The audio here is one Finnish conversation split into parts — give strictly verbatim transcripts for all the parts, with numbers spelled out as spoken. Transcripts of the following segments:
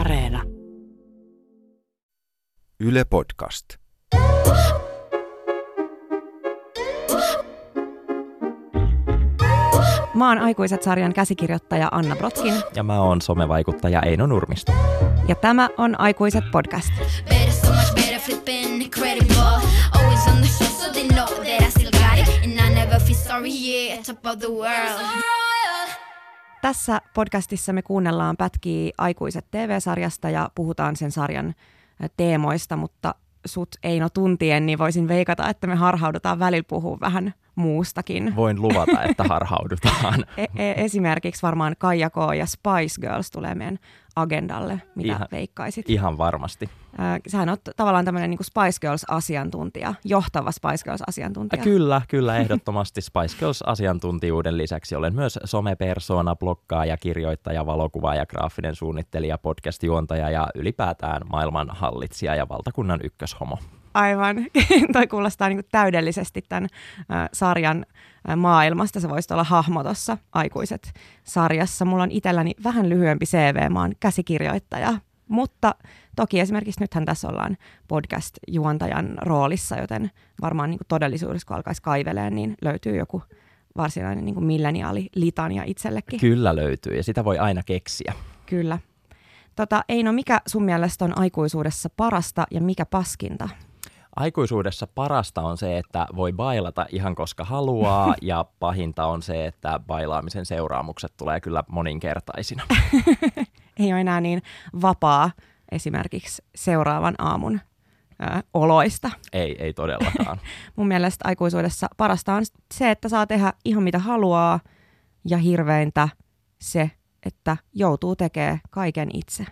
Areena. Yle Podcast. Mä oon Aikuiset-sarjan käsikirjoittaja Anna Brotkin. Ja mä oon somevaikuttaja Eino Nurmisto. Ja tämä on Aikuiset Podcast. Tässä podcastissa me kuunnellaan pätkiä Aikuiset T V-sarjasta ja puhutaan sen sarjan teemoista, mutta sut Eino tuntien, niin voisin veikata, että me harhaudutaan välillä puhua vähän muustakin. Voin luvata, että harhaudutaan. Esimerkiksi varmaan Kaija Koo ja Spice Girls tulee meidän agendalle, mitä ihan, veikkaisit. Ihan varmasti. Sähän oot tavallaan tämmöinen niin kuin Spice Girls-asiantuntija, johtava Spice Girls-asiantuntija. Kyllä, kyllä ehdottomasti Spice Girls-asiantuntijuuden lisäksi olen myös somepersona, blokkaaja, kirjoittaja, valokuvaaja, graafinen suunnittelija, podcast-juontaja ja ylipäätään maailman hallitsija ja valtakunnan ykköshomo. Aivan. Toi kuulostaa niin kuin täydellisesti tämän äh, sarjan äh, maailmasta. Se voisi olla hahmo tuossa Aikuiset-sarjassa. Mulla on itselläni vähän lyhyempi C V, mä oon käsikirjoittaja. Mutta toki esimerkiksi nythän tässä ollaan podcast-juontajan roolissa, joten varmaan niin kuin todellisuudessa, kun alkaisi kaiveleen, niin löytyy joku varsinainen niin kuin milleniaali-litania itsellekin. Kyllä löytyy, ja sitä voi aina keksiä. Kyllä. Tota, Eino, mikä sun mielestä on aikuisuudessa parasta ja mikä paskinta? Aikuisuudessa parasta on se, että voi bailata ihan koska haluaa, ja pahinta on se, että bailaamisen seuraamukset tulee kyllä moninkertaisina. Ei ole enää niin vapaa esimerkiksi seuraavan aamun ö, oloista. Ei, ei todellakaan. Mun mielestä aikuisuudessa parasta on se, että saa tehdä ihan mitä haluaa, ja hirveintä se, että joutuu tekemään kaiken itse.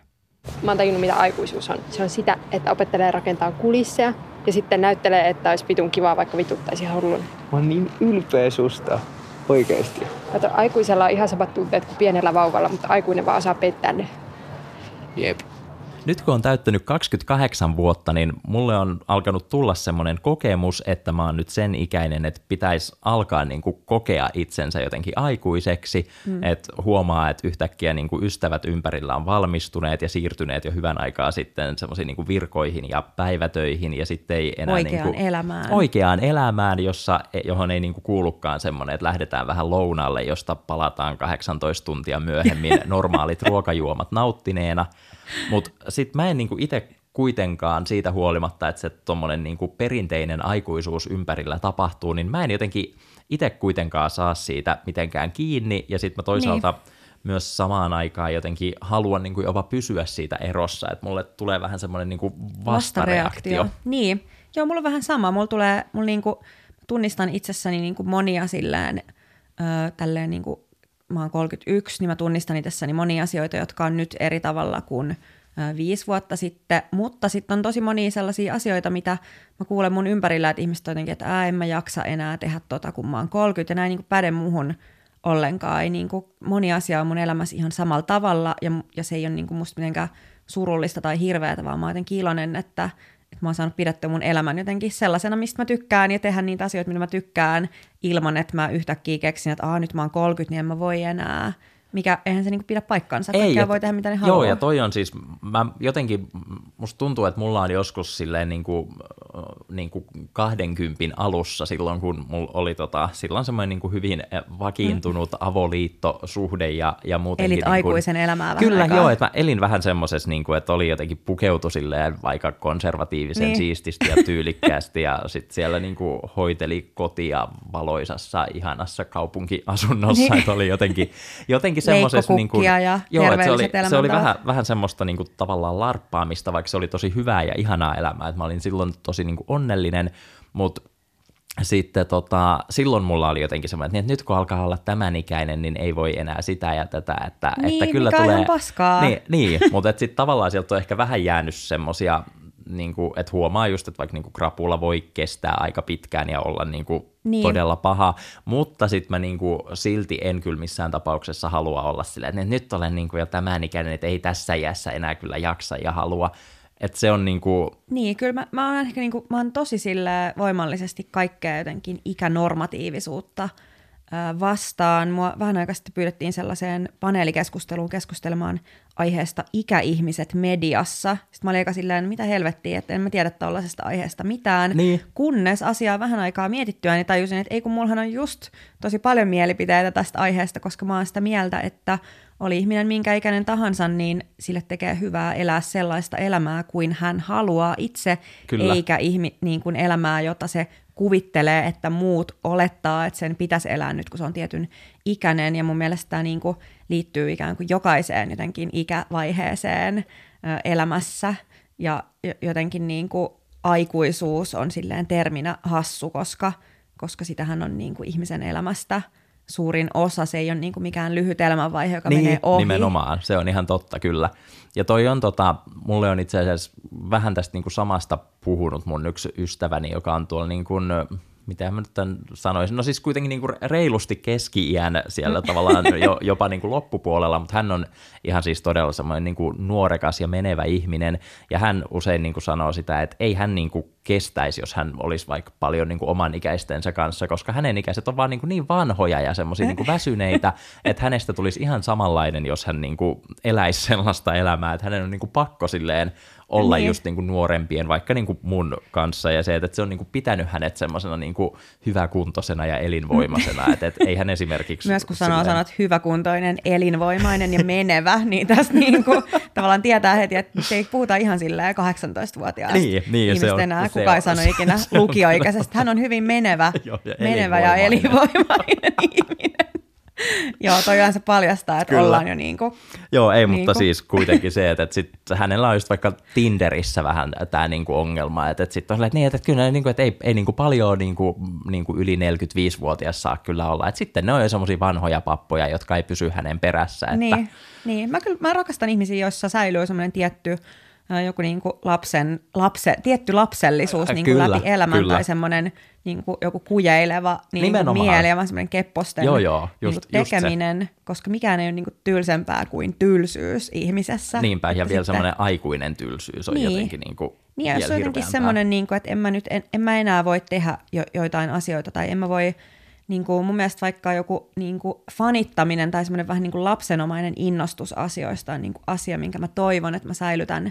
Mä oon tajunnut, mitä aikuisuus on. Se on sitä, että opettelee rakentamaan kulisseja ja sitten näyttelee, että olisi vitun kivaa, vaikka vituttaisi hullun. Mä oon niin ylpeä susta. Oikeasti. Kato, aikuisella on ihan samat tunteet kuin pienellä vauvalla, mutta aikuinen vaan osaa peittää ne. Jep. Nyt kun on täyttänyt kaksikymmentäkahdeksan vuotta, niin mulle on alkanut tulla semmoinen kokemus, että mä oon nyt sen ikäinen, että pitäisi alkaa niin kuin kokea itsensä jotenkin aikuiseksi, mm. että huomaa, että yhtäkkiä niin kuin ystävät ympärillä on valmistuneet ja siirtyneet jo hyvän aikaa sitten semmoisiin niin kuin virkoihin ja päivätöihin ja sitten ei enää oikeaan, niin kuin, elämään. oikeaan elämään, jossa, johon ei niin kuin kuulukaan semmoinen, että lähdetään vähän lounalle, josta palataan kahdeksantoista tuntia myöhemmin normaalit ruokajuomat nauttineena. Mutta sitten mä en niinku itse kuitenkaan siitä huolimatta, että se tommonen niinku perinteinen aikuisuus ympärillä tapahtuu, niin mä en jotenkin itse kuitenkaan saa siitä mitenkään kiinni. Ja sitten mä toisaalta niin. myös samaan aikaan jotenkin haluan niinku jopa pysyä siitä erossa, että mulle tulee vähän semmoinen niinku vastareaktio. vastareaktio. Niin, joo, mulla on vähän sama. Mulla tulee, mulla niinku, tunnistan itsessäni niinku monia sillään, öö, tälleen niinku, mä oon kolmekymmentäyksi, niin mä tunnistan itsessäni monia asioita, jotka on nyt eri tavalla kuin viisi vuotta sitten, mutta sitten on tosi monia sellaisia asioita, mitä mä kuulen mun ympärillä, että ihmiset jotenkin, että ää, en mä jaksa enää tehdä tota, kun mä oon kolmekymmentä, ja näin niin päde muuhun ollenkaan. Ei, niin kuin, moni asia on mun elämässä ihan samalla tavalla, ja, ja se ei ole niin kuin musta mitenkään surullista tai hirveätä, vaan mä oon jotenkin iloinen, että, että mä oon saanut pidettyä mun elämän jotenkin sellaisena, mistä mä tykkään, ja tehdä niitä asioita, mitä mä tykkään, ilman, että mä yhtäkkiä keksin, että aa, nyt mä oon kolmekymmentä, niin en mä voi enää. Mikä, eihän se niinku pidä paikkaansa, kaikkea voi tehdä mitä ne haluaa. Joo, ja toi on siis, mä jotenkin, musta tuntuu, että mulla on joskus silleen niinku, niinku kahdenkympin alussa silloin, kun mulla oli tota, silloin semmoinen niinku hyvin vakiintunut mm. avoliittosuhde ja, ja muutenkin. Elit niinku, aikuisen elämää vähän Kyllä, aikaa. Joo, että mä elin vähän semmoisessa, niinku, että oli jotenkin pukeutu silleen vaikka konservatiivisen niin. siististi ja tyylikkäästi ja sitten siellä niinku hoiteli kotia valoisassa, ihanassa kaupunkiasunnossa, niin. että oli jotenkin, jotenkin niinku, ja joo, se oli, se oli vähän, vähän semmoista niinku tavallaan larppaamista, vaikka se oli tosi hyvää ja ihanaa elämää. Et mä olin silloin tosi niinku onnellinen, mutta sitten tota, silloin mulla oli jotenkin semmoinen, että nyt kun alkaa olla tämän ikäinen, niin ei voi enää sitä ja tätä. Että, niin, että kyllä mikä tulee, ihan paskaa. Niin, niin mutta sitten tavallaan sieltä on ehkä vähän jäänyt semmoisia, niinku, että huomaa just, että vaikka niinku krapula voi kestää aika pitkään ja olla niinku, Niin. todella paha, mutta sitten mä niinku silti en kyllä missään tapauksessa halua olla sillä, että nyt olen niinku jo tämän ikäinen, että ei tässä iässä enää kyllä jaksa ja halua, että se on niinku... Niin, kyllä mä, mä oon ehkä niinku, mä oon tosi sillä voimallisesti kaikkea jotenkin ikänormatiivisuutta vastaan. Mua vähän aikaa sitten pyydettiin sellaiseen paneelikeskusteluun keskustelemaan aiheesta ikäihmiset mediassa. Sitten mä olin aika silleen, mitä helvettiä, että en mä tiedä tällaisesta aiheesta mitään. Niin. Kunnes asiaa vähän aikaa mietittyä, niin tajusin, että ei kun mullahan on just tosi paljon mielipiteitä tästä aiheesta, koska mä oon sitä mieltä, että oli ihminen minkä ikäinen tahansa, niin sille tekee hyvää elää sellaista elämää kuin hän haluaa itse, Kyllä. eikä ihmi, niin kuin elämää, jota se kuvittelee, että muut olettaa, että sen pitäisi elää nyt, kun se on tietyn ikäinen. Ja mun mielestä tämä niin kuin liittyy ikään kuin jokaiseen jotenkin ikävaiheeseen elämässä. Ja jotenkin niin kuin aikuisuus on silleen terminä hassu, koska, koska sitähän on niin kuin ihmisen elämästä suurin osa. Se ei ole niin kuin mikään lyhyt elämänvaihe, joka niin, menee ohi. Nimenomaan, se on ihan totta, kyllä. Ja toi on, tota, mulle on itse asiassa vähän tästä niin kuin samasta puhunut mun yksi ystäväni, joka on tuolla niin kuin, mitä mä nyt tämän sanoisin, no siis kuitenkin niin kuin reilusti keski-iän siellä tavallaan jo, jopa niin kuin loppupuolella, mutta hän on ihan siis todella semmoinen niin kuin nuorekas ja menevä ihminen, ja hän usein niin kuin sanoo sitä, että ei hän niin kuin kestäisi, jos hän olisi vaikka paljon niin kuin oman ikäistensä kanssa, koska hänen ikäiset on vaan niin, kuin niin vanhoja ja semmoisia niin kuin väsyneitä, että hänestä tulisi ihan samanlainen, jos hän niin kuin eläisi sellaista elämää, että hänen on niin kuin pakko silleen olla niin. just niin kuin nuorempien, vaikka niin kuin mun kanssa, ja se, että se on niin kuin pitänyt hänet semmoisena niin kuin hyväkuntoisena ja elinvoimaisena, että et ei hän esimerkiksi... Myös kun sanoo silleen... sanat hyväkuntoinen, elinvoimainen ja menevä, niin tässä niin kuin tavallaan tietää heti, että ei puhuta ihan silleen kahdeksantoistavuotiaasta niin, niin, ihmistenä, kuka ei sano ikinä lukioikäisestä. Hän on hyvin menevä, Joo, ja, menevä elinvoimainen. ja elinvoimainen ihminen. Joo, toihan se paljastaa, että Kyllä. ollaan jo niin kuin... Joo, ei, niin mutta kuin. Siis kuitenkin se, että, että sit hänellä on just vaikka Tinderissä vähän tämä niin kuin ongelma, että, että sitten on sellainen, että, että kyllä niin kuin, että ei, ei niin kuin paljon niin kuin, niin kuin yli neljäkymmentäviisivuotias saa kyllä olla, että sitten ne on jo semmoisia vanhoja pappoja, jotka ei pysy hänen perässä. Että... Niin, niin. Mä, kyllä, mä rakastan ihmisiä, joissa säilyy semmoinen tietty... joku niinku lapsen, lapse, tietty lapsellisuus niinku kyllä, läpi elämän kyllä. tai semmoinen niinku joku kujeileva niinku mieli ja semmoinen kepposten joo, joo, just, niinku tekeminen, just koska mikään ei ole niinku tylsempää kuin tylsyys ihmisessä. Niinpä, ja, ja vielä semmoinen aikuinen tylsyys on niin. jotenkin niinku niin, vielä hirveämpää. Niin, se on jotenkin semmoinen, niinku, että en mä, nyt, en, en mä enää voi tehdä jo, joitain asioita tai en mä voi... Niin kuin mun mielestä vaikka joku niin kuin fanittaminen tai semmoinen vähän niin kuin lapsenomainen innostus asioista on niin kuin asia, minkä mä toivon, että mä säilytän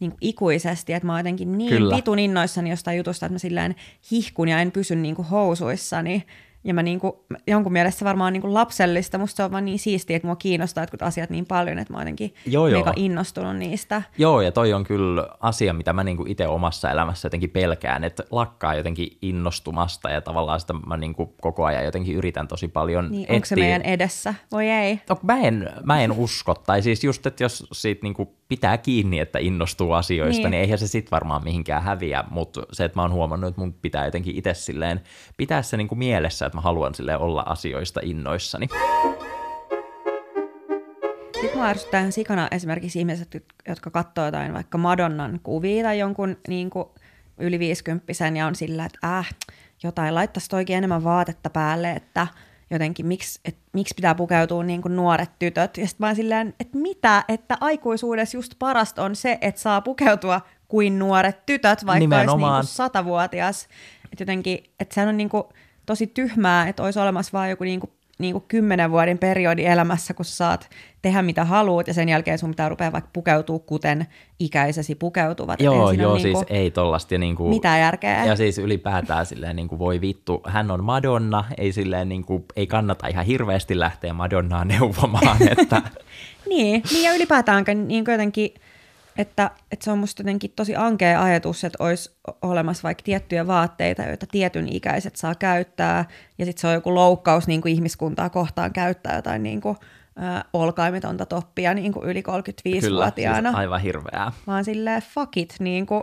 niin kuin ikuisesti. Että mä oon jotenkin niin Kyllä. vitun innoissani jostain jutusta, että mä silleen hihkun ja en pysy niin kuin housuissani. Ja mä niin kuin, jonkun mielestä se varmaan on niin kuin lapsellista, musta se on vaan niin siistiä, että mua kiinnostaa jotkut asiat niin paljon, että mä oon jotenkin joo, mega joo. innostunut niistä. Joo, ja toi on kyllä asia, mitä mä niin kuin itse omassa elämässä jotenkin pelkään, että lakkaa jotenkin innostumasta, ja tavallaan sitä mä niin kuin koko ajan jotenkin yritän tosi paljon niin, etsiä. Onko se meidän edessä? Voi ei. No, mä, en, mä en usko, tai siis just, että jos siitä niin kuin pitää kiinni, että innostuu asioista, niin, niin eihän se sit varmaan mihinkään häviä, mutta se, että mä oon huomannut, että mun pitää jotenkin itse silleen pitää se niin kuin mielessä, mä haluan silleen olla asioista innoissani. Sitten mä ärsyttää ihan sikana esimerkiksi ihmiset, jotka katsoo jotain vaikka Madonnan kuvia tai jonkun niin kuin yli viisikymppisen ja on sillä, että äh, jotain laittaisi toikin enemmän vaatetta päälle, että jotenkin miksi, et, miksi pitää pukeutua niin kuin nuoret tytöt. Ja sitten mä oon silleen, että mitä, että aikuisuudessa just parasta on se, että saa pukeutua kuin nuoret tytöt, vaikka Nimenomaan. olisi niin kuin satavuotias. Että jotenkin, että sehän on niin kuin tosi tyhmää, että olisi olemassa vaan joku niinku, niinku kymmenen vuoden periodi elämässä, kun saat tehdä mitä haluat, ja sen jälkeen sun pitää rupeaa vaikka pukeutua, kuten ikäisesi pukeutuvat. Joo, joo niin siis kuin, ei tollaista. Niin mitä järkeä? Ja siis ylipäätään silleen, niin kuin, voi vittu, hän on Madonna, ei, silleen, niin kuin, ei kannata ihan hirveästi lähteä Madonnaa neuvomaan. Että... niin, niin, ja ylipäätään niin jotenkin... Että, että se on musta jotenkin tosi ankea ajatus, että olisi olemassa vaikka tiettyjä vaatteita, joita tietyn ikäiset saa käyttää, ja sitten se on joku loukkaus niin kuin ihmiskuntaa kohtaan käyttää jotain niin kuin, ä, olkaimetonta toppia niin kuin yli kolmekymmentäviisivuotiaana. Kyllä, siis aivan hirveää. Vaan silleen fuck it, niin kuin,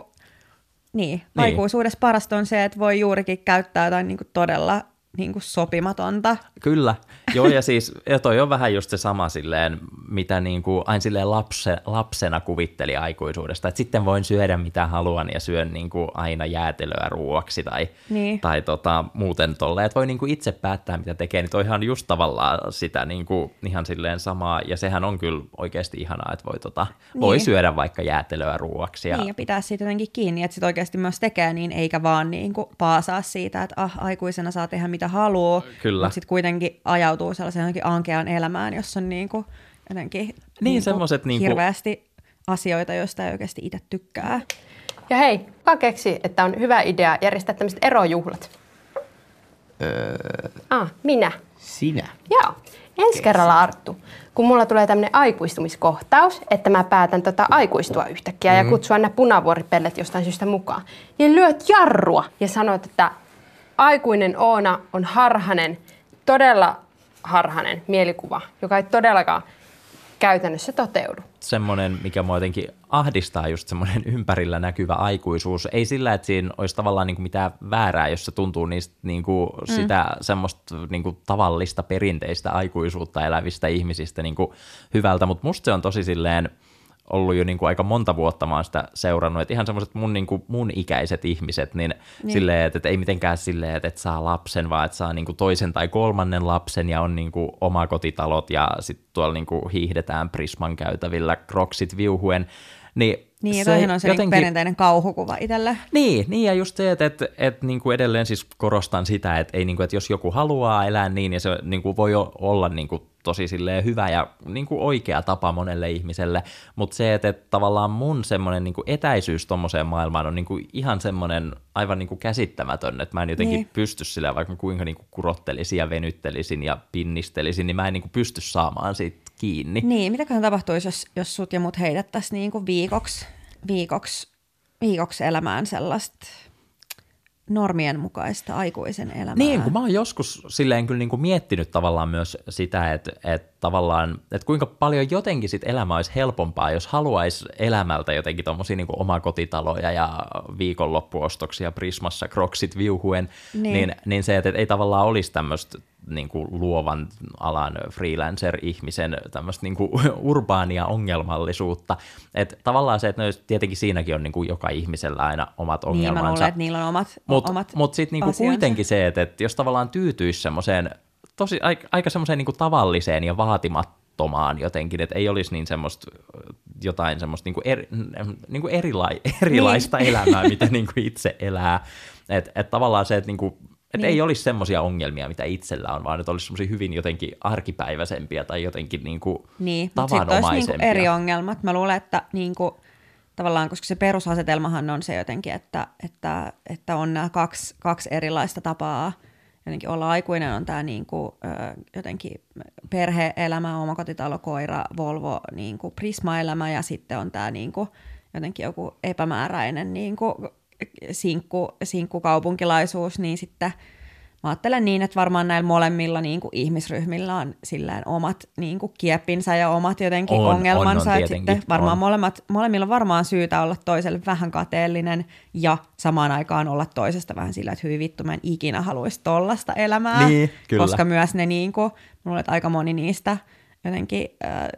niin, niin. Aikuisuudessa parasta on se, että voi juurikin käyttää jotain niin kuin todella... niin kuin sopimatonta. Kyllä. Joo, ja siis ja toi on vähän just se sama silleen, mitä niin kuin aina silleen lapse, lapsena kuvitteli aikuisuudesta, että sitten voin syödä mitä haluan ja syön niin kuin aina jäätelöä ruuaksi tai, niin. tai tota, muuten tolleen, että voi niin kuin itse päättää mitä tekee, niin toihan just tavallaan sitä niin kuin ihan silleen samaa, ja sehän on kyllä oikeasti ihanaa, että voi, tota, niin. voi syödä vaikka jäätelöä ruuaksi. Ja... Niin, ja pitää siitä jotenkin kiinni, että sit oikeasti myös tekee niin, eikä vaan niin kuin paasaa siitä, että ah, aikuisena saa tehdä mitä mitä haluaa, kyllä, mutta sitten kuitenkin ajautuu sellaiseen ankeaan elämään, jossa on niinku jotenkin niin niinku semmoset, niinku... hirveästi asioita, joista ei oikeasti itse tykkää. Ja hei, kuka keksi, että on hyvä idea järjestää tämmöiset erojuhlat? Öö... Ah, minä. Sinä? Joo. Ensi kerralla, Arttu, kun mulla tulee tämmöinen aikuistumiskohtaus, että mä päätän tota aikuistua yhtäkkiä mm-hmm. ja kutsua nämä punavuoripellet jostain syystä mukaan, niin lyöt jarrua ja sanot, että aikuinen Oona on harhanen, todella harhanen mielikuva, joka ei todellakaan käytännössä toteudu. Semmoinen, mikä mua jotenkin ahdistaa, just semmoinen ympärillä näkyvä aikuisuus. Ei sillä, että siinä olisi tavallaan niin kuin mitään väärää, jos se tuntuu niistä, niin kuin mm. sitä semmoista niin kuin tavallista perinteistä aikuisuutta elävistä ihmisistä niin kuin hyvältä, mutta musta se on tosi silleen ollut jo niin kuin aika monta vuotta mä oon sitä seurannut, että ihan semmoiset mun, niin kuin, mun ikäiset ihmiset, niin, niin. silleen, että, että ei mitenkään silleen, että, että saa lapsen, vaan että saa niin kuin toisen tai kolmannen lapsen ja on niin kuin omakotitalot ja sitten tuolla niin kuin hiihdetään Prisman käytävillä kroksit viuhuen, niin Niin, toihin on se jotenkin... niin perinteinen kauhukuva itselle. Niin, niin, ja just se, että, että, että niin kuin edelleen siis korostan sitä, että, ei, niin kuin, että jos joku haluaa elää niin, ja se niin kuin voi olla niin kuin tosi silleen hyvä ja niin kuin oikea tapa monelle ihmiselle, mutta se, että, että tavallaan mun semmoinen niin kuin etäisyys tommoseen maailmaan on niin kuin ihan semmoinen aivan niin kuin käsittämätön, että mä en jotenkin niin. pysty sillä, vaikka kuinka niin kuin kurottelisin ja venyttelisin ja pinnistelisin, niin mä en niin kuin pysty saamaan siitä kiinni. Niin, mitäköhän tapahtuisi, jos, jos sut ja mut heitettäisiin niin kuin viikoksi? Viikoksi, viikoksi elämään sellaista normien mukaista aikuisen elämää. Niin, kun mä oon joskus silleen kyllä niin kuin miettinyt tavallaan myös sitä, että, että tavallaan, että kuinka paljon jotenkin sit elämä olisi helpompaa, jos haluaisi elämältä jotenkin tommosia niin kuin omakotitaloja ja viikonloppuostoksia Prismassa, kroksit viuhuen, niin, niin, niin se, että ei tavallaan olisi tämmöistä niin kuin luovan alan freelancer-ihmisen tämmöistä niin kuin urbaania ongelmallisuutta. Että tavallaan se, että no, tietenkin siinäkin on niin kuin joka ihmisellä aina omat ongelmansa. Niin, mä luulen, että niillä on omat, mut, omat mut sit niin kuin kuitenkin se, että, että jos tavallaan tyytyisi semmoiseen tosi aika semmoiseen niin kuin tavalliseen ja vaatimattomaan jotenkin, että ei olisi niin semmoista jotain semmoista niin kuin eri, niin kuin erila- erilaista niin. elämää, mitä niin kuin itse elää. Että et tavallaan se, että niin kuin Että niin. ei olisi semmoisia ongelmia, mitä itsellä on, vaan että olisi semmoisia hyvin jotenkin arkipäiväisempiä tai jotenkin niinku niin. tavanomaisempia. Niin, olisi niinku eri ongelmat. Mä luulen, että niinku, tavallaan, koska se perusasetelmahan on se jotenkin, että, että, että on nämä kaksi, kaksi erilaista tapaa. Jotenkin olla aikuinen on tämä niinku, jotenkin perhe-elämä, omakotitalo, koira, Volvo, niinku Prisma-elämä ja sitten on tämä niinku, jotenkin joku epämääräinen... Niinku, Sinkku, sinkkukaupunkilaisuus, niin sitten mä ajattelen niin, että varmaan näillä molemmilla niin kuin ihmisryhmillä on sillään omat niin kuin kieppinsä ja omat jotenkin on, ongelmansa. On, on, sitten varmaan molemmat, molemmilla on varmaan syytä olla toiselle vähän kateellinen ja samaan aikaan olla toisesta vähän sillä, että hyvin vittu, mä en ikinä haluaisi tollasta elämää, niin, koska myös ne, niin kuin, mulle että aika moni niistä jotenkin, äh,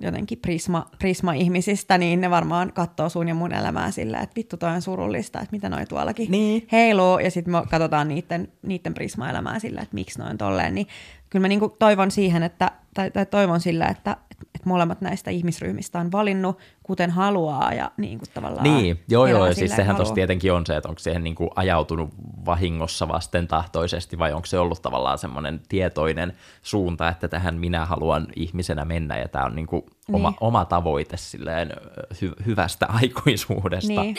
jotenkin prisma, prisma-ihmisistä, niin ne varmaan katsoo sun ja mun elämää silleen, että vittu toi on surullista, että mitä noi tuollakin niin. heiluu, ja sitten me katsotaan niiden, niiden prisma-elämää silleen, että miksi noi on tolleen, niin kyllä mä niinku toivon siihen, että, tai, tai toivon sillä, että, että molemmat näistä ihmisryhmistä on valinnut, kuten haluaa, ja niinku tavallaan niin, joo joo, ja siis sehän tossa tietenkin on se, että onko siihen niinku ajautunut vahingossa vastentahtoisesti, vai onko se ollut tavallaan semmoinen tietoinen suunta, että tähän minä haluan ihmisenä mennä, ja tämä on niinku niin. oma, oma tavoite silleen hy- hyvästä aikuisuudesta. Niin.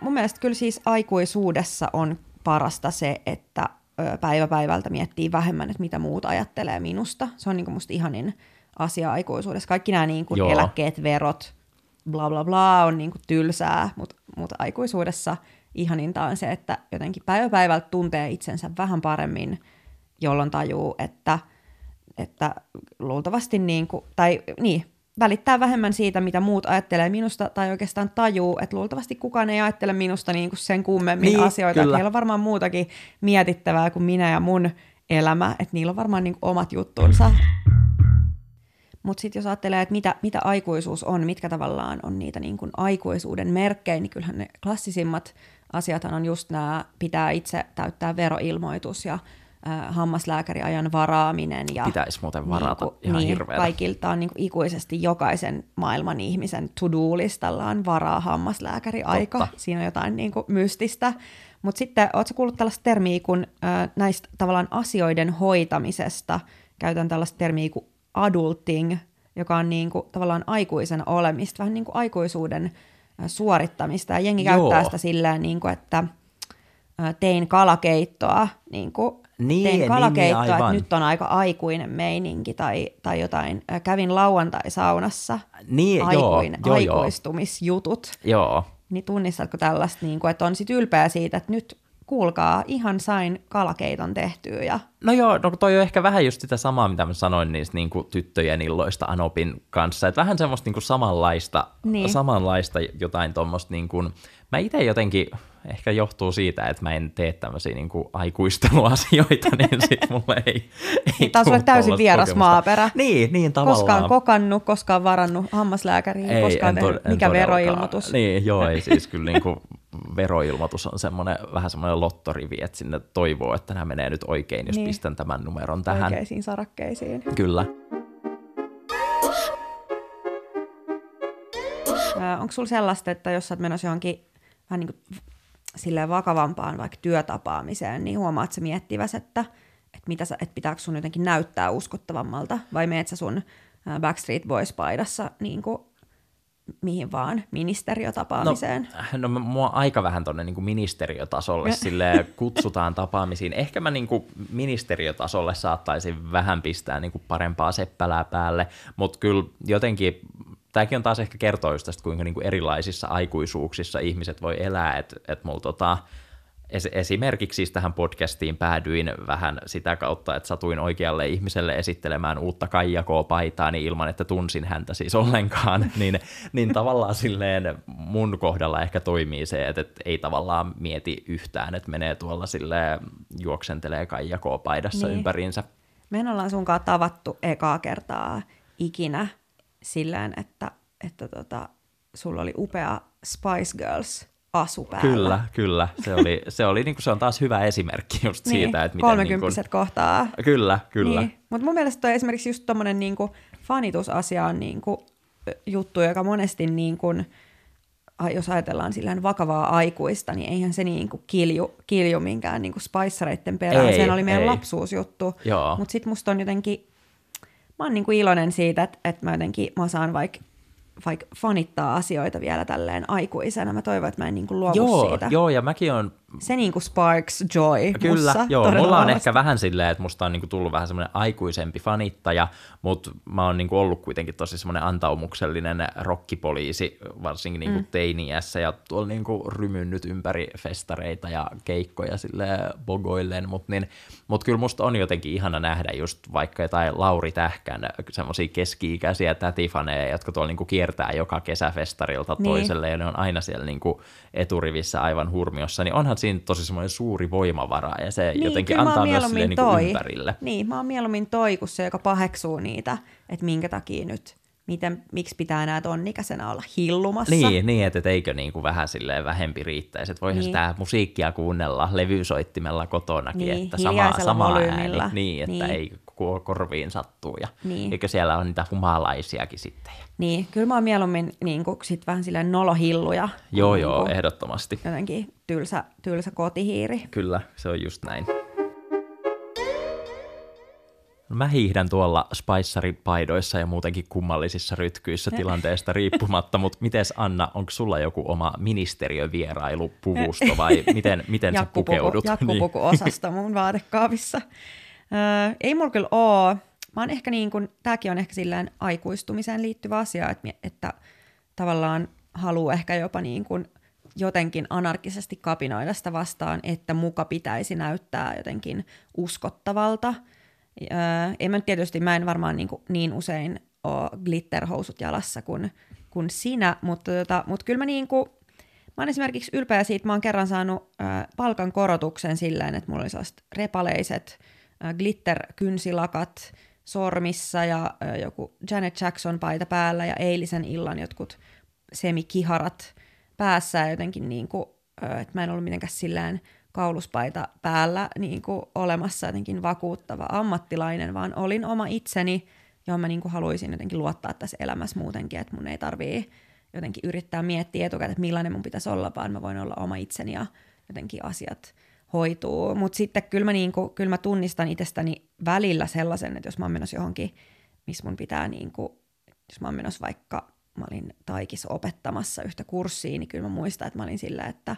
Mun mielestä kyllä siis aikuisuudessa on parasta se, että päivä päivältä miettii vähemmän, että mitä muuta ajattelee minusta. Se on niin kuin musta ihanin asia aikuisuudessa. Kaikki nämä niin kuin eläkkeet, verot, bla bla bla on niin kuin tylsää, mutta, mutta aikuisuudessa ihaninta on se, että jotenkin päivä päivältä tuntee itsensä vähän paremmin, jolloin tajuu, että, että luultavasti niin kuin, tai niin, välittää vähemmän siitä, mitä muut ajattelee minusta, tai oikeastaan tajuu, että luultavasti kukaan ei ajattele minusta niin kuin sen kummemmin niin, asioita. Heillä on varmaan muutakin mietittävää kuin minä ja mun elämä, että niillä on varmaan niin kuin omat juttunsa. Mutta sitten jos ajattelee, että mitä, mitä aikuisuus on, mitkä tavallaan on niitä niin kuin aikuisuuden merkkejä, niin kyllähän ne klassisimmat asiathan on just nämä, pitää itse täyttää veroilmoitus ja hammaslääkäriajan varaaminen. Ja pitäisi muuten varata niin, ihan niin, hirveellä. Kaikilta on niin kuin ikuisesti jokaisen maailman ihmisen to-do-listalla on varaa hammaslääkäriaika. Totta. Siinä on jotain niin kuin mystistä. Mutta sitten, ootko kuullut tällaista termiä kuin äh, näistä tavallaan asioiden hoitamisesta? Käytän tällaista termiä kuin adulting, joka on niin kuin, tavallaan aikuisen olemista, vähän niin kuin aikuisuuden äh, suorittamista. Ja jengi Joo. käyttää sitä silleen, niin kuin, että äh, tein kalakeittoa, niin kuin, niin, tein kalakeittoa niin, että nyt on aika aikuinen meininki tai, tai jotain. Äh, kävin lauantai-saunassa, niin, aikuin, jo, jo, aikuistumisjutut. Joo. Niin tunnistatko tällaista, niin kuin, että on sit ylpeä siitä, että nyt kuulkaa, ihan sain kalakeiton tehtyä. Ja... No joo, no toi on ehkä vähän just sitä samaa, mitä mä sanoin niistä niin kuin tyttöjen illoista Anopin kanssa. Että vähän semmoista niin kuin samanlaista, niin. samanlaista jotain tuommoista, niin kuin, mä itse jotenkin, ehkä johtuu siitä, että mä en tee tämmöisiä niin kuin aikuisteluasioita, niin sit mulle ei, ei Tämä on sulle täysin vieras kokemusta. Maaperä. Niin, niin tavallaan. Koskaan kokannut, koskaan varannut hammaslääkäriin, ei, koskaan en to- en mikä veroilmoitus. Niin, joo, ei siis kyllä niin kuin veroilmoitus on semmoinen, vähän semmoinen lottorivi, että sinne toivoo, että nämä menee nyt oikein, jos niin. pistän tämän numeron tähän. Oikeisiin sarakkeisiin. Kyllä. Äh, onko sulla sellaista, että jos sä oot menossa johonkin vähän niin kuin silleen vakavampaan vaikka työtapaamiseen, niin huomaat sä miettiväs, että, että, mitä sä, että pitääkö sun jotenkin näyttää uskottavammalta, vai meet sä sun Backstreet Boys-paidassa niin kuin, mihin vaan ministeriötapaamiseen? No, no mua aika vähän tuonne niin kuin ministeriötasolle silleen kutsutaan tapaamisiin. Ehkä mä niin kuin ministeriötasolle saattaisin vähän pistää niin kuin parempaa seppälää päälle, mutta kyllä jotenkin... Tämäkin on taas ehkä kertoo just tästä, kuinka niinku erilaisissa aikuisuuksissa ihmiset voi elää, että et mulla tota, es, esimerkiksi siis tähän podcastiin päädyin vähän sitä kautta, että satuin oikealle ihmiselle esittelemään uutta Kaija Koo -paitaa, niin ilman, että tunsin häntä siis ollenkaan, niin, niin tavallaan silleen mun kohdalla ehkä toimii se, että et ei tavallaan mieti yhtään, että menee tuolla silleen juoksentelee Kaija Koo -paidassa niin. ympäriinsä. Mehän ollaan sunkaan tavattu ekaa kertaa ikinä. Sillään, että, että tota, sulla oli upea Spice Girls -asu päällä. Kyllä, kyllä. Se, oli, se, oli, niin kuin, se on taas hyvä esimerkki just niin, siitä, että miten... kolmekymppiset niin kuin... kohtaa. Kyllä, kyllä. Niin. Mutta mun mielestä toi esimerkiksi just tommonen niin kuin fanitusasia on niin kuin juttu, joka monesti, niin kuin, jos ajatellaan sillään vakavaa aikuista, niin eihän se niin kuin kilju, kilju minkään niin kuin spicereitten perään. Sehän oli meidän ei. lapsuusjuttu. Mutta sit musta on jotenkin... Mä oon niin kuin iloinen siitä, että, että mä jotenkin mä saan vaikka vaik fanittaa asioita vielä tälleen aikuisena. Mä toivon, että mä en niin kuin luovu joo, siitä. Joo, ja mäkin on... Se niin kuin sparks joy. Kyllä, mussa, joo. Mulla on ehkä vähän silleen, että musta on niin kuin tullut vähän semmoinen aikuisempi fanittaja, mutta mä oon niin kuin ollut kuitenkin tosi semmoinen antaumuksellinen rokkipoliisi, varsinkin niin kuin mm. teiniässä, ja tuolla niin kuin rymynnyt ympäri festareita ja keikkoja silleen bogoilleen, mutta niin, mut kyllä musta on jotenkin ihana nähdä just vaikka jotain Lauri Tähkän semmoisia keski-ikäisiä tätifaneja, jotka tuolla niin kuin kiertää joka kesäfestarilta niin. toiselle, ja ne on aina siellä niin kuin eturivissä aivan hurmiossa, niin onhan siinä tosi semmoinen suuri voimavara, ja se niin, jotenkin antaa myös sille niin kuin ympärille. Niin, mä oon mieluummin toi, kun se, joka paheksuu niitä, että minkä takia nyt, miten, miksi pitää enää ton ikäisenä olla hillumassa. Niin, niin että et eikö niin kuin vähän silleen vähempi riittäisi, että voihan niin. sitä musiikkia kuunnella levysoittimella kotonakin, niin, että sama, sama ääni, niin, että niin. ei korviin sattuu, ja niin. eikö siellä ole niitä humalaisiakin sitten. Niin, kyllä mä oon mieluummin niin kuin, sit vähän silleen nolohilluja. Joo, niin joo, ehdottomasti. Jotenkin tylsä, tylsä kotihiiri. Kyllä, se on just näin. Mä hiihdän tuolla spaissaripaidoissa ja muutenkin kummallisissa rytkyissä tilanteesta riippumatta, mutta mites Anna, onko sulla joku oma ministeriövierailupuvusto vai miten, miten sä pukeudut? Jakkupukuosasto mun vaatekaavissa. Öö, ei mulla kyllä oo. Mä oon ehkä niin kuin, tääkin on ehkä silleen aikuistumiseen liittyvä asia, että, että tavallaan haluaa ehkä jopa niin kuin jotenkin anarkisesti kapinoida sitä vastaan, että muka pitäisi näyttää jotenkin uskottavalta. Öö, en mä tietysti, mä en varmaan niin, kuin, niin usein oo glitterhousut jalassa kuin, kuin sinä, mutta, tota, mutta kyllä mä niin kuin, mä oon esimerkiksi ylpeä siitä, mä oon kerran saanut öö, palkan korotuksen silleen, että mulla oli sellaiset repaleiset glitter-kynsilakat sormissa ja joku Janet Jackson -paita päällä ja eilisen illan jotkut semikiharat päässä ja jotenkin niin kuin, että mä en ollut mitenkään sillään kauluspaita päällä niin kuin olemassa jotenkin vakuuttava ammattilainen, vaan olin oma itseni, johon mä niin kuin haluaisin jotenkin luottaa tässä elämässä muutenkin, että mun ei tarvii jotenkin yrittää miettiä etukäteen, että millainen mun pitäisi olla, vaan mä voin olla oma itseni ja jotenkin asiat hoituu. Mutta sitten kyllä mä, niinku, kyl mä tunnistan itsestäni välillä sellaisen, että jos mä oon menossa johonkin, missä mun pitää, niinku, jos mä oon menossa vaikka, mä olin Taikissa opettamassa yhtä kurssia, niin kyllä mä muistan, että mä olin sillä, että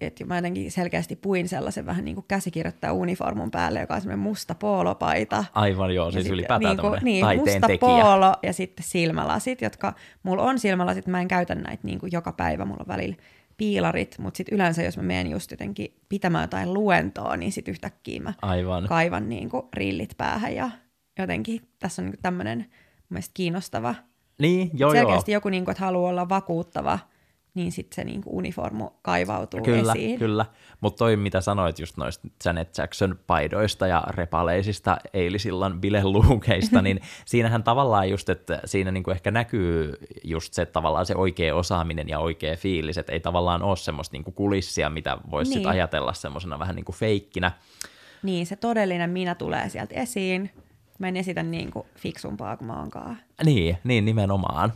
et, et mä jotenkin selkeästi puin sellaisen vähän niin kuin käsikirjoittaja uniformun päälle, joka on semmoinen musta poolopaita. Aivan joo, siis ylipäätään niinku, tämmöinen niin, taiteen musta tekijä. Poolo ja sitten silmälasit, jotka mulla on silmälasit, mä en käytä näitä niin kuin joka päivä, mulla on välillä piilarit, mutta sitten yleensä jos mä menen just jotenkin pitämään jotain luentoa, niin sitten yhtäkkiä mä Aivan. kaivan niin kuin rillit päähän ja jotenkin tässä on niin kuin tämmöinen mun mielestä kiinnostava. Niin, joo, selkeästi joo. Joku, niin kuin, että haluaa olla vakuuttava, niin sitten se niin kuin uniformu kaivautuu kyllä, esiin. Kyllä, kyllä. Mutta toi, mitä sanoit just noista Janet Jackson-paidoista ja repaleisista eilisillan bileluukeista, niin siinähän tavallaan just, että siinä niin kuin ehkä näkyy just se tavallaan se oikea osaaminen ja oikea fiilis, että ei tavallaan ole semmoista niin kuin kulissia, mitä voisi niin. ajatella semmoisena vähän niin kuin feikkinä. Niin, se todellinen minä tulee sieltä esiin. Mä en esitä niin kuin fiksumpaa kuin mä oonkaan. Niin, niin nimenomaan.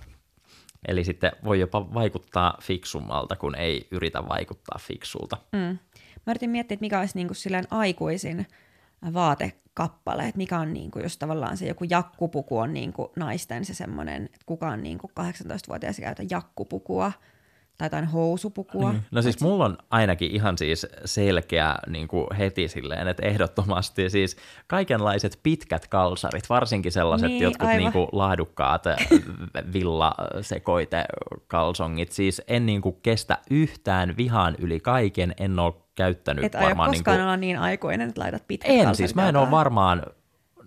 Eli sitten voi jopa vaikuttaa fiksummalta, kun ei yritä vaikuttaa fiksulta. Mm. Mä yritin miettiä, että mikä olisi niin kuin silleen aikuisin vaatekappale, että mikä on niin kuin, jos tavallaan se joku jakkupuku on niin kuin naisten se semmoinen, että kukaan niin kuin kahdeksantoistavuotias käytä jakkupukua. Tai jotain housupukua. Mm. No siis mulla on ainakin ihan siis selkeä niin kuin heti silleen, että ehdottomasti siis kaikenlaiset pitkät kalsarit, varsinkin sellaiset niin, jotkut niin kuin laadukkaat villasekoitekalsongit. Siis en niin kuin kestä yhtään vihan yli kaiken, en ole käyttänyt et varmaan. Et aio koskaan niin kuin... olla niin aikuinen, että laitat pitkät en, kalsarit. En siis, mä en ole varmaan...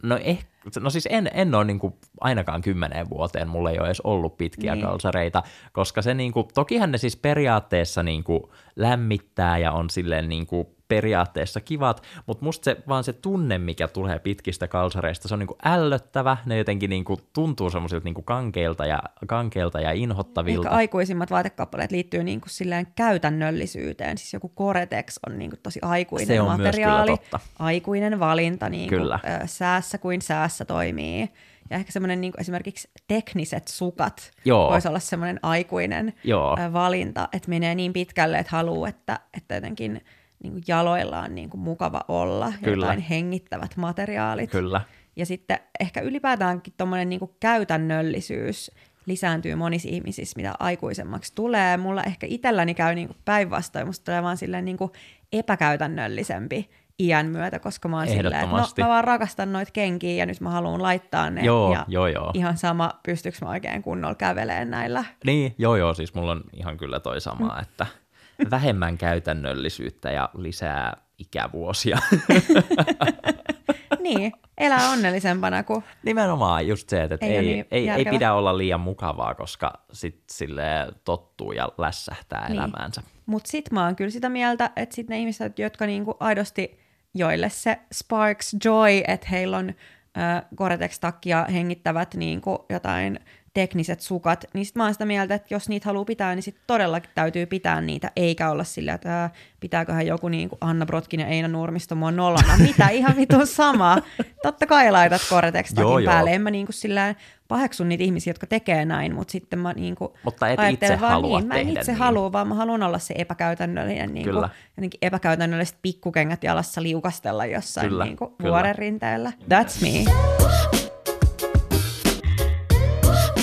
No, eh, no siis en, en ole niin kuin ainakaan kymmeneen vuoteen, mulla ei ole edes ollut pitkiä niin. kalsareita, koska se niin kuin, tokihan ne siis periaatteessa niin kuin lämmittää ja on silleen niin kuin periaatteessa kivat, mutta musta se, vaan se tunne, mikä tulee pitkistä kalsareista, se on niin kuin ällöttävä, ne jotenkin niin kuin tuntuu semmoisilta niin kuin kankeilta ja, kankeilta ja inhottavilta. Ehkä aikuisimmat vaatekappaleet liittyy niin kuin silleen käytännöllisyyteen, siis joku Gore-Tex on niin kuin tosi aikuinen materiaali. Se on myös kyllä totta. Aikuinen valinta niin kuin säässä kuin säässä toimii. Ja ehkä semmoinen niin kuin esimerkiksi tekniset sukat Joo. voisi olla semmoinen aikuinen Joo. valinta, että menee niin pitkälle, että haluaa, että, että jotenkin niin jaloilla on niin mukava olla, Kyllä. jotain hengittävät materiaalit. Kyllä. Ja sitten ehkä ylipäätäänkin tuommoinen niin käytännöllisyys lisääntyy monissa ihmisissä, mitä aikuisemmaksi tulee. Mulla ehkä itselläni käy niin päinvastoin, musta tulee vaan silleen niin epäkäytännöllisempi iän myötä, koska mä oon silleen, että no, mä vaan rakastan noita kenkiä ja nyt mä haluan laittaa ne. Joo, ja joo, joo. Ihan sama, pystyykö mä oikein kunnolla käveleen näillä. Niin, joo joo, siis mulla on ihan kyllä toi sama, mm. että... vähemmän käytännöllisyyttä ja lisää ikävuosia. Niin, elää onnellisempana kuin... Nimenomaan just se, että ei, ei, niin ei, ei pidä olla liian mukavaa, koska sit sille tottuu ja lässähtää niin. elämäänsä. Mutta sit mä oon kyllä sitä mieltä, että sit ne ihmiset, jotka niinku aidosti, joille se sparks joy, että heillä on äh, Gore-Tex-takia hengittävät niinku jotain... tekniset sukat, niin sit mä oon sitä mieltä, että jos niitä haluaa pitää, niin sit todellakin täytyy pitää niitä, eikä olla sillä, että ää, pitääköhän joku niin kuin Anna Brotkin ja Eino Nurmisto mua nollana. Mitä? Ihan vitun sama. Totta kai laitat Gore-Tex-takin päälle. En mä niin kuin sillään paheksun niitä ihmisiä, jotka tekee näin, mutta sitten mä niin kuin mutta et ajattelen vaan niin. Mä en itse niin. halua, vaan mä haluan olla se epäkäytännöllinen, niin kuin, jotenkin epäkäytännölliset pikkukengät jalassa liukastella jossain Kyllä. niin kuin vuoren rinteellä. That's me.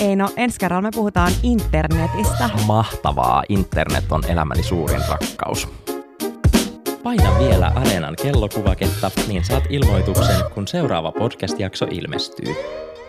Eino, ensi kerralla me puhutaan internetistä. Mahtavaa. Internet on elämäni suurin rakkaus. Paina vielä Areenan kellokuvaketta, niin saat ilmoituksen, kun seuraava podcast-jakso ilmestyy.